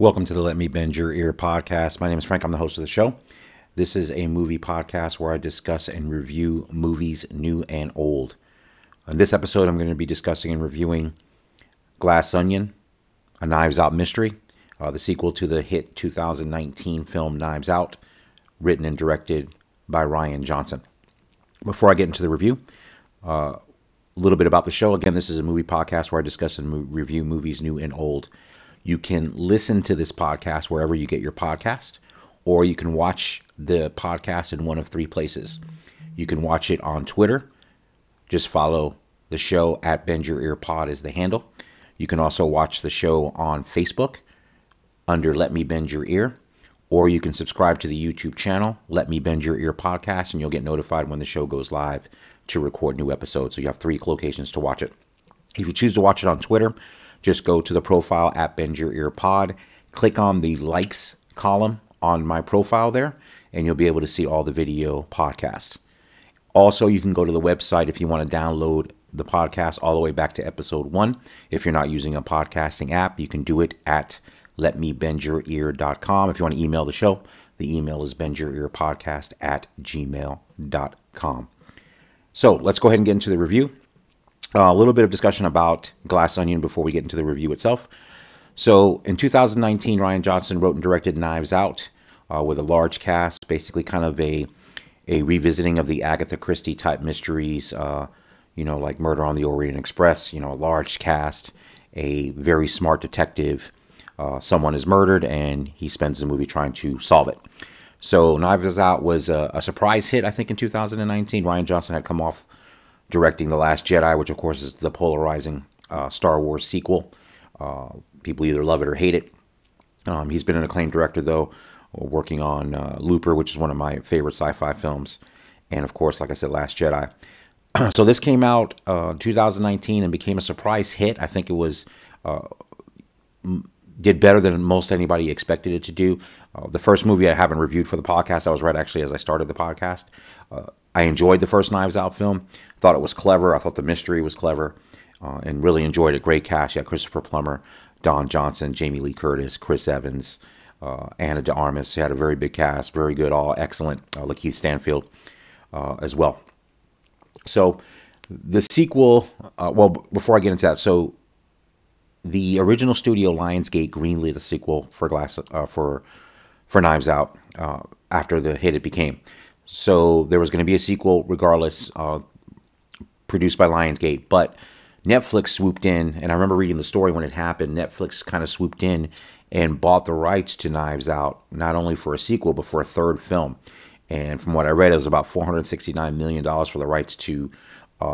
Welcome to the Let Me Bend Your Ear podcast. My name is Frank. I'm the host of the show. This is a movie podcast where I discuss and review movies new and old. On this episode, I'm going to be discussing and reviewing Glass Onion, a Knives Out mystery, the sequel to the hit 2019 film Knives Out, written and directed by Rian Johnson. Before I get into the review, a little bit about the show. Again, this is a movie podcast where I discuss and review movies new and old. You can listen to this podcast wherever you get your podcast, or you can watch the podcast in one of three places. You can watch it on Twitter. Just follow the show at Bend Your Ear Pod is the handle. You can also watch the show on Facebook under Let Me Bend Your Ear, or you can subscribe to the YouTube channel, Let Me Bend Your Ear Podcast, and you'll get notified when the show goes live to record new episodes. So you have three locations to watch it. If you choose to watch it on Twitter, just go to the profile at Bend Your Ear Pod, click on the likes column on my profile there, and you'll be able to see all the video podcasts. Also, you can go to the website if you want to download the podcast all the way back to episode 1. If you're not using a podcasting app, you can do it at letmebendyour.com. If you want to email the show, the email is bendyourearpodcast@gmail.com. So let's go ahead and get into the review. A little bit of discussion about Glass Onion before we get into the review itself. So in 2019, Rian Johnson wrote and directed Knives Out with a large cast, basically kind of a revisiting of the Agatha Christie type mysteries, like Murder on the Orient Express, a large cast, a very smart detective. Someone is murdered, and he spends the movie trying to solve it. So Knives Out was a surprise hit, I think, in 2019. Rian Johnson had come off directing The Last Jedi, which, of course, is the polarizing Star Wars sequel. People either love it or hate it. He's been an acclaimed director, though, working on Looper, which is one of my favorite sci-fi films. And, of course, like I said, Last Jedi. So this came out in 2019 and became a surprise hit. I think it was... did better than most anybody expected it to do. The first movie I haven't reviewed for the podcast, I was right actually as I started the podcast. I enjoyed the first Knives Out film. Thought it was clever. I thought the mystery was clever and really enjoyed it. Great cast. You had Christopher Plummer, Don Johnson, Jamie Lee Curtis, Chris Evans, Anna DeArmas. He had a very big cast. Very good, all excellent. Lakeith Stanfield as well. So the sequel, before I get into that, so the original studio Lionsgate greenlit a sequel for for Knives Out after the hit it became. So there was going to be a sequel regardless, produced by Lionsgate. But Netflix swooped in, and I remember reading the story when it happened. Netflix kind of swooped in and bought the rights to Knives Out, not only for a sequel but for a third film. And from what I read, it was about $469 million for the rights to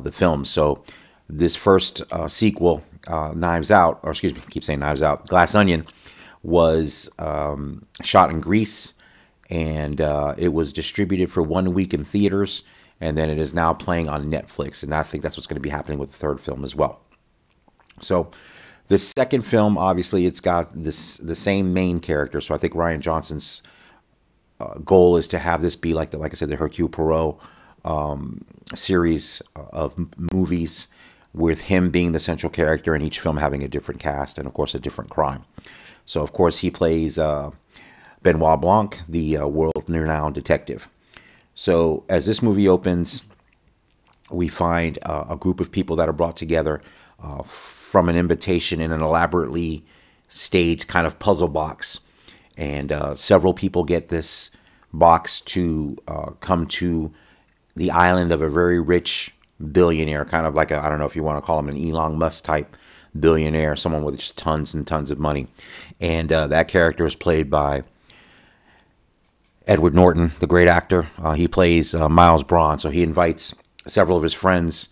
the film. So this first sequel... Glass Onion was shot in Greece, and it was distributed for 1 week in theaters, and then it is now playing on Netflix, and I think that's what's going to be happening with the third film as well. So the second film, obviously, it's got the same main character, so I think Rian Johnson's goal is to have this be like I said the Hercule Poirot series of movies, with him being the central character and each film having a different cast and, of course, a different crime. So, of course, he plays Benoit Blanc, the world-renowned detective. So as this movie opens, we find a group of people that are brought together from an invitation in an elaborately staged kind of puzzle box. And several people get this box to come to the island of a very rich billionaire, kind of like I don't know if you want to call him an Elon Musk type billionaire, someone with just tons and tons of money. And that character is played by Edward Norton, the great actor. He plays Miles Braun. So he invites several of his friends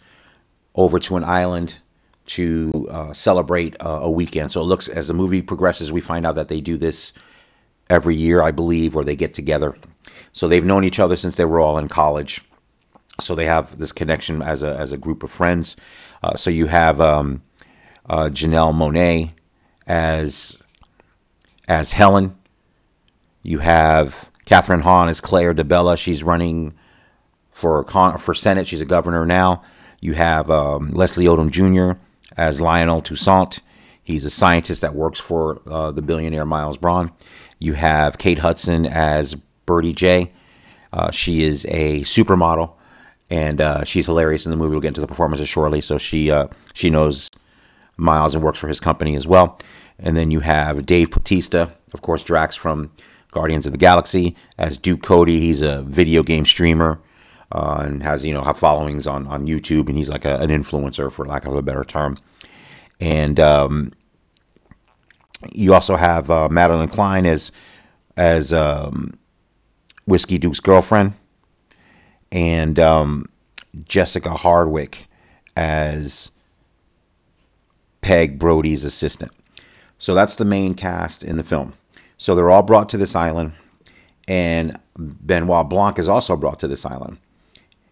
over to an island to celebrate a weekend. So it looks, as the movie progresses, we find out that they do this every year, I believe, or they get together. So they've known each other since they were all in college. So they have this connection as a group of friends. So you have Janelle Monae as Helen. You have Catherine Hahn as Claire DeBella. She's running for Senate. She's a governor now. You have Leslie Odom Jr. as Lionel Toussaint. He's a scientist that works for the billionaire Miles Braun. You have Kate Hudson as Birdie J. She is a supermodel, and she's hilarious in the movie. We'll get into the performances shortly. So she knows Miles and works for his company as well. And then you have Dave Bautista, of course, Drax from Guardians of the Galaxy, as Duke Cody. He's a video game streamer and has, have followings on YouTube, and he's like an influencer, for lack of a better term. And you also have Madeline Klein as Whiskey Duke's girlfriend, and Jessica Hardwick as Peg Brody's assistant. So that's the main cast in the film. So they're all brought to this island, and Benoit Blanc is also brought to this island.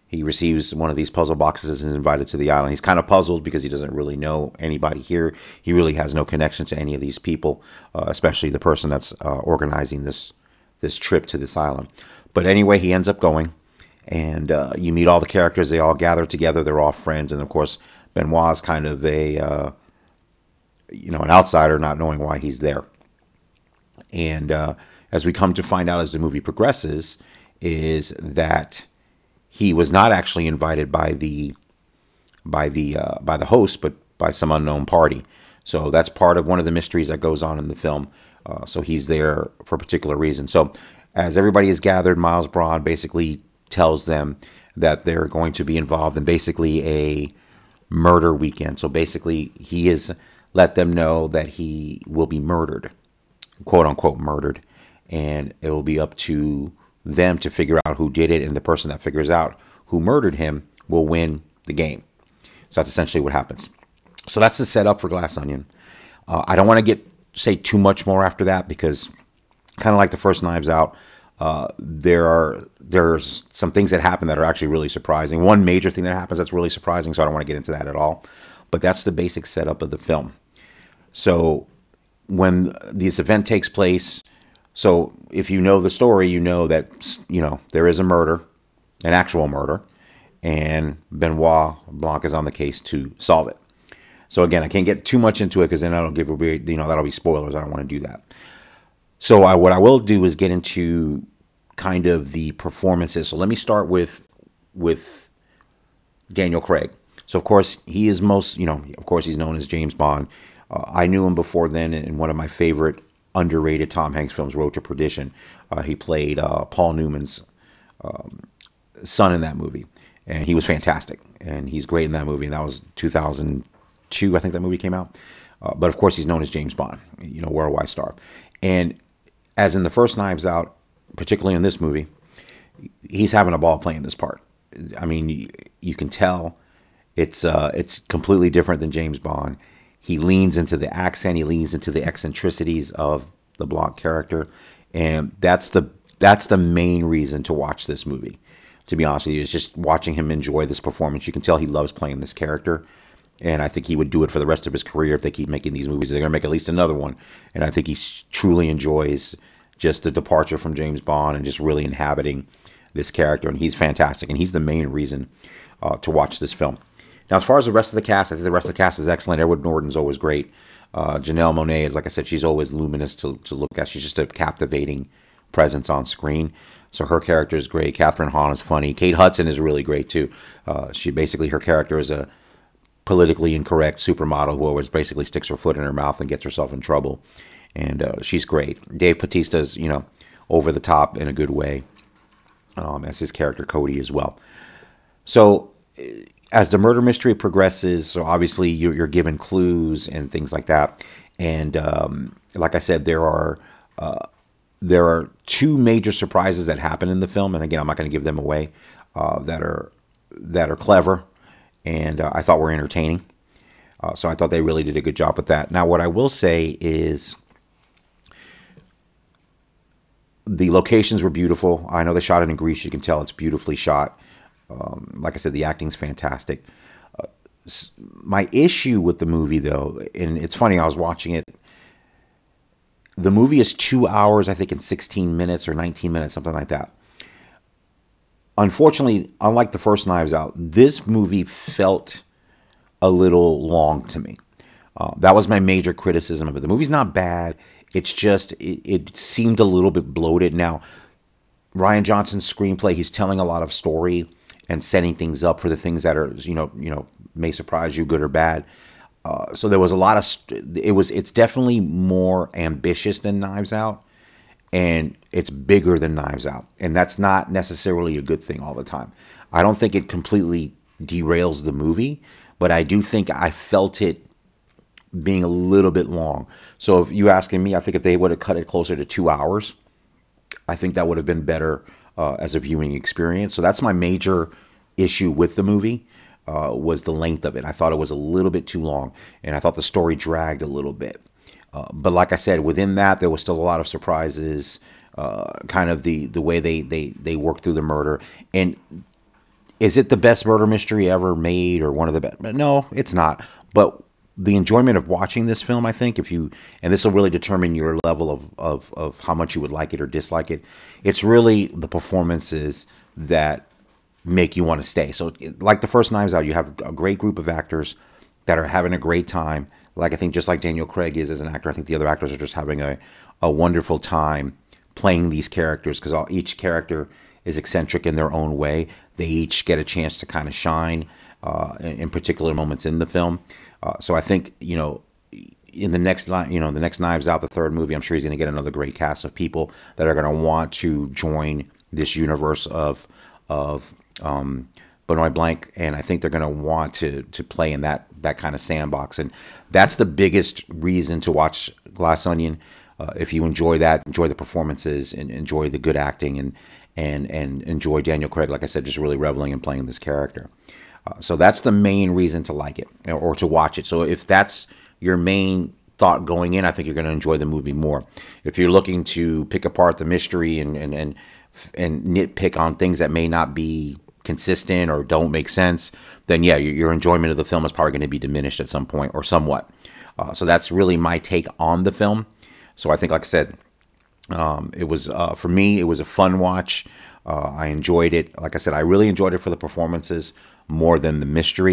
He receives one of these puzzle boxes and is invited to the island. He's kind of puzzled because he doesn't really know anybody here. He really has no connection to any of these people, especially the person that's organizing this trip to this island. But anyway, he ends up going, and you meet all the characters. They all gather together. They're all friends. And, of course, Benoit is kind of a... an outsider, not knowing why he's there. And as we come to find out as the movie progresses, is that he was not actually invited by the host, but by some unknown party. So that's part of one of the mysteries that goes on in the film. So he's there for a particular reason. So as everybody is gathered, Miles Braun basically tells them that they're going to be involved in basically a murder weekend. So basically he is... let them know that he will be murdered, quote unquote murdered, and it will be up to them to figure out who did it, and the person that figures out who murdered him will win the game. So that's essentially what happens. So that's the setup for Glass Onion. I don't want to say too much more after that, because kind of like the first Knives Out, there's some things that happen that are actually really surprising. One major thing that happens that's really surprising, so I don't want to get into that at all. But that's the basic setup of the film. So when this event takes place, so if you know the story, you know that, there is a murder, an actual murder, and Benoit Blanc is on the case to solve it. So again, I can't get too much into it, because then that'll give away, that'll be spoilers. I don't want to do that. So what I will do is get into kind of the performances. So let me start with Daniel Craig. So, of course, he is he's known as James Bond. I knew him before then in one of my favorite underrated Tom Hanks films, Road to Perdition. He played Paul Newman's son in that movie, and he was fantastic. And he's great in that movie, and that was 2002, I think that movie came out. But, of course, he's known as James Bond, worldwide star. And as in the first Knives Out, particularly in this movie, he's having a ball playing this part. I mean, you can tell... It's completely different than James Bond. He leans into the accent. He leans into the eccentricities of the Blanc character, and that's the main reason to watch this movie. To be honest with you, it's just watching him enjoy this performance. You can tell he loves playing this character, and I think he would do it for the rest of his career if they keep making these movies. They're going to make at least another one, and I think he truly enjoys just the departure from James Bond and just really inhabiting this character. And he's fantastic, and he's the main reason to watch this film. Now, as far as the rest of the cast, I think the rest of the cast is excellent. Edward Norton's always great. Janelle Monae is, like I said, she's always luminous to look at. She's just a captivating presence on screen. So her character is great. Catherine Hahn is funny. Kate Hudson is really great, too. Her character is a politically incorrect supermodel who always basically sticks her foot in her mouth and gets herself in trouble. And she's great. Dave Bautista is, over the top in a good way, as his character Cody as well. So... as the murder mystery progresses, so obviously you're given clues and things like that. And like I said, there are two major surprises that happen in the film. And again, I'm not going to give them away, that are clever and I thought were entertaining. So I thought they really did a good job with that. Now, what I will say is the locations were beautiful. I know they shot it in Greece. You can tell it's beautifully shot. Like I said, the acting's fantastic. My issue with the movie, though, and it's funny, I was watching it. The movie is 2 hours, I think, and 16 minutes or 19 minutes, something like that. Unfortunately, unlike the first Knives Out, this movie felt a little long to me. That was my major criticism of it. The movie's not bad. It's just, it seemed a little bit bloated. Now, Rian Johnson's screenplay, he's telling a lot of story and setting things up for the things that are, you know, may surprise you, good or bad. So there was a lot of, it's definitely more ambitious than Knives Out, and it's bigger than Knives Out. And that's not necessarily a good thing all the time. I don't think it completely derails the movie, but I do think I felt it being a little bit long. So if you're asking me, I think if they would have cut it closer to 2 hours, I think that would have been better as a viewing experience. So that's my major issue with the movie, was the length of it. I thought it was a little bit too long, and I thought the story dragged a little bit. But like I said, within that, there was still a lot of surprises, kind of the way they worked through the murder. And is it the best murder mystery ever made or one of the best? No, it's not. But the enjoyment of watching this film, I think, and this will really determine your level of how much you would like it or dislike it. It's really the performances that make you want to stay. So like the first Knives Out, you have a great group of actors that are having a great time. Like, I think just like Daniel Craig is as an actor, I think the other actors are just having a wonderful time playing these characters, because each character is eccentric in their own way. They each get a chance to kind of shine in particular moments in the film. So I think, you know, in the next Knives Out, the third movie, I'm sure he's going to get another great cast of people that are going to want to join this universe of Benoit Blanc, and I think they're going to want to play in that kind of sandbox. And that's the biggest reason to watch Glass Onion. If you enjoy that, enjoy the performances, and enjoy the good acting, and enjoy Daniel Craig, like I said, just really reveling in playing this character. So that's the main reason to like it or to watch it. So if that's your main thought going in, I think you're going to enjoy the movie more. If you're looking to pick apart the mystery and nitpick on things that may not be consistent or don't make sense, then yeah, your enjoyment of the film is probably going to be diminished at some point or somewhat. So that's really my take on the film. So I think, like I said, it was for me, it was a fun watch. I enjoyed it. Like I said, I really enjoyed it for the performances more than the mystery,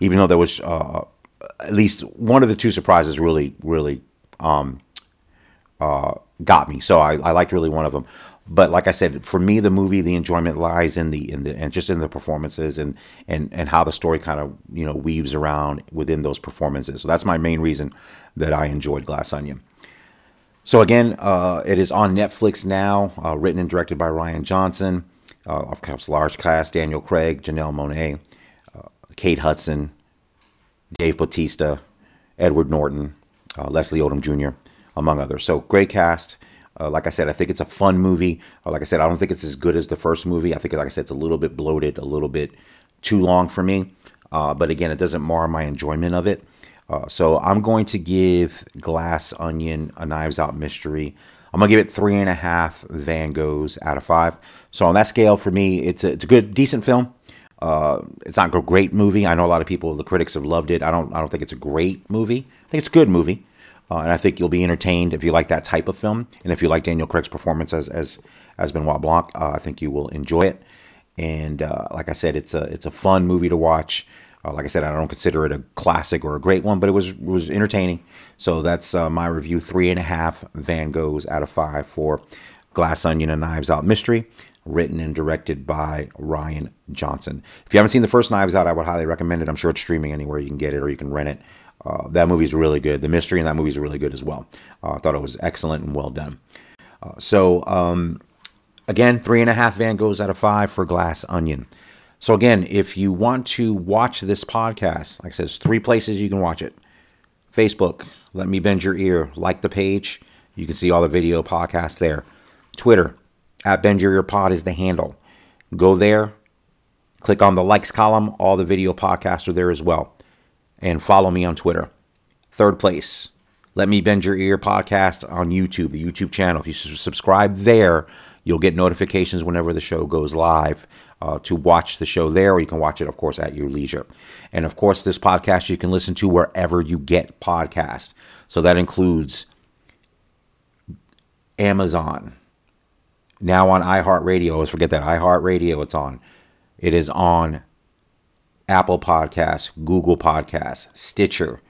even though there was at least one of the two surprises really got me. So I liked really one of them. But like I said, for me, the movie, the enjoyment lies in the performances and how the story kind of, you know, weaves around within those performances. So that's my main reason that I enjoyed Glass Onion. So again, it is on Netflix now, written and directed by Rian Johnson. Of course, large cast: Daniel Craig, Janelle Monae, Kate Hudson, Dave Bautista, Edward Norton, Leslie Odom Jr., among others. So great cast. Like I said, I think it's a fun movie. Like I said, I don't think it's as good as the first movie. I think, like I said, it's a little bit bloated, a little bit too long for me. But again, it doesn't mar my enjoyment of it. So I'm going to give Glass Onion, a Knives Out mystery, I'm going to give it 3.5 Van Goghs out of 5. So on that scale, for me, it's a good, decent film. It's not a great movie. I know a lot of people, the critics, have loved it. I don't think it's a great movie. I think it's a good movie. And I think you'll be entertained if you like that type of film. And if you like Daniel Craig's performance as Benoit Blanc, I think you will enjoy it. And like I said, it's a fun movie to watch. Like I said, I don't consider it a classic or a great one, but it was entertaining. So that's my review, 3.5 Van Goghs out of 5 for Glass Onion, and Knives Out mystery, written and directed by Rian Johnson. If you haven't seen the first Knives Out, I would highly recommend it. I'm sure it's streaming anywhere you can get it, or you can rent it. That movie's really good. The mystery in that movie is really good as well. I thought it was excellent and well done. Again, 3.5 Van Goghs out of 5 for Glass Onion. So again, if you want to watch this podcast, like I said, there's 3 places you can watch it. Facebook, Let Me Bend Your Ear, like the page. You can see all the video podcasts there. Twitter, @BendYourEarPod is the handle. Go there, click on the likes column. All the video podcasts are there as well. And follow me on Twitter. Third place, Let Me Bend Your Ear podcast on YouTube, the YouTube channel. If you subscribe there, you'll get notifications whenever the show goes live. To watch the show there, or you can watch it, of course, at your leisure. And of course, this podcast you can listen to wherever you get podcasts. So that includes Amazon. Now on iHeartRadio. Always forget that. iHeartRadio, it's on. It is on Apple Podcasts, Google Podcasts, Stitcher,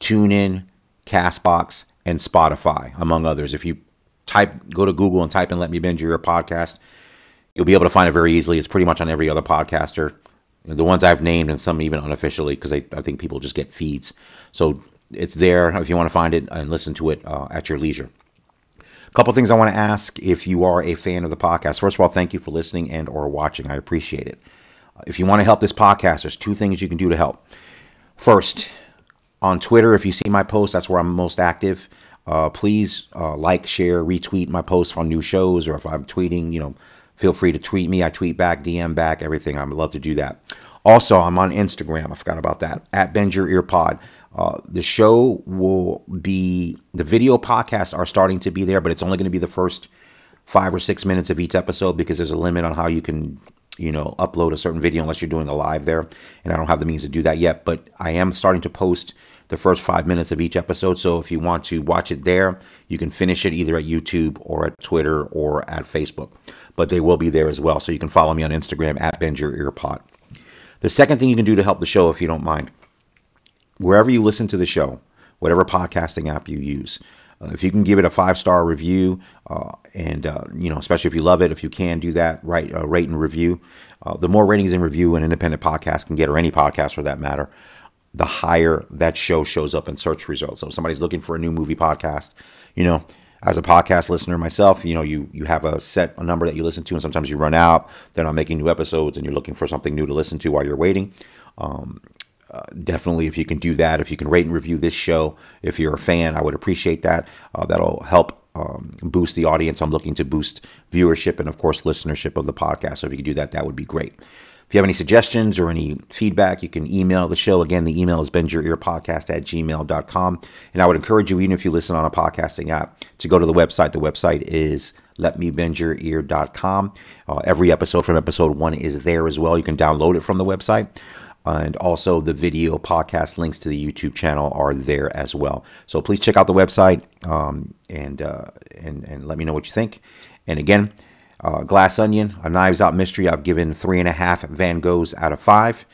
TuneIn, CastBox, and Spotify, among others. If you go to Google and type in "Let Me Binge Your Podcast," you'll be able to find it very easily. It's pretty much on every other podcaster. The ones I've named, and some even unofficially, because I think people just get feeds. So it's there if you want to find it and listen to it at your leisure. A couple things I want to ask if you are a fan of the podcast. First of all, thank you for listening and or watching. I appreciate it. If you want to help this podcast, there's two things you can do to help. First, on Twitter, if you see my posts, that's where I'm most active. Please like, share, retweet my posts on new shows, or if I'm tweeting, feel free to tweet me. I tweet back, DM back, everything. I would love to do that. Also, I'm on Instagram. I forgot about that. At Bend Your Ear Pod. The show will be, the video podcasts are starting to be there, but it's only going to be the first 5 or 6 minutes of each episode because there's a limit on how you can, upload a certain video unless you're doing a live there. And I don't have the means to do that yet, but I am starting to post the first 5 minutes of each episode. So if you want to watch it there, you can finish it either at YouTube or at Twitter or at Facebook. But they will be there as well. So you can follow me on Instagram at Bend Your Ear Pod. The second thing you can do to help the show, if you don't mind, wherever you listen to the show, whatever podcasting app you use, if you can give it a 5-star review, and especially if you love it, if you can do that, rate and review. The more ratings and review an independent podcast can get, or any podcast for that matter, the higher that show shows up in search results. So if somebody's looking for a new movie podcast, as a podcast listener myself, you have a number that you listen to, and sometimes you run out. They're not making new episodes, and you're looking for something new to listen to while you're waiting. Definitely, if you can do that, if you can rate and review this show, if you're a fan, I would appreciate that. That'll help boost the audience. I'm looking to boost viewership and, of course, listenership of the podcast. So if you could do that, that would be great. If you have any suggestions or any feedback, you can email the show. Again, the email is bendyourearpodcast@gmail.com. And I would encourage you, even if you listen on a podcasting app, to go to the website. The website is letmebendyourear.com. Every episode from episode 1 is there as well. You can download it from the website. And also the video podcast links to the YouTube channel are there as well. So please check out the website and let me know what you think. And again, Glass Onion, a Knives Out mystery. I've given 3.5 Van Goghs out of 5.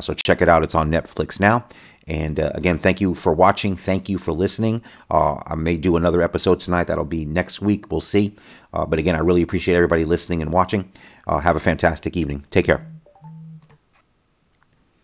So check it out. It's on Netflix now. And again, thank you for watching. Thank you for listening. I may do another episode tonight. That'll be next week. We'll see. But again, I really appreciate everybody listening and watching. Have a fantastic evening. Take care.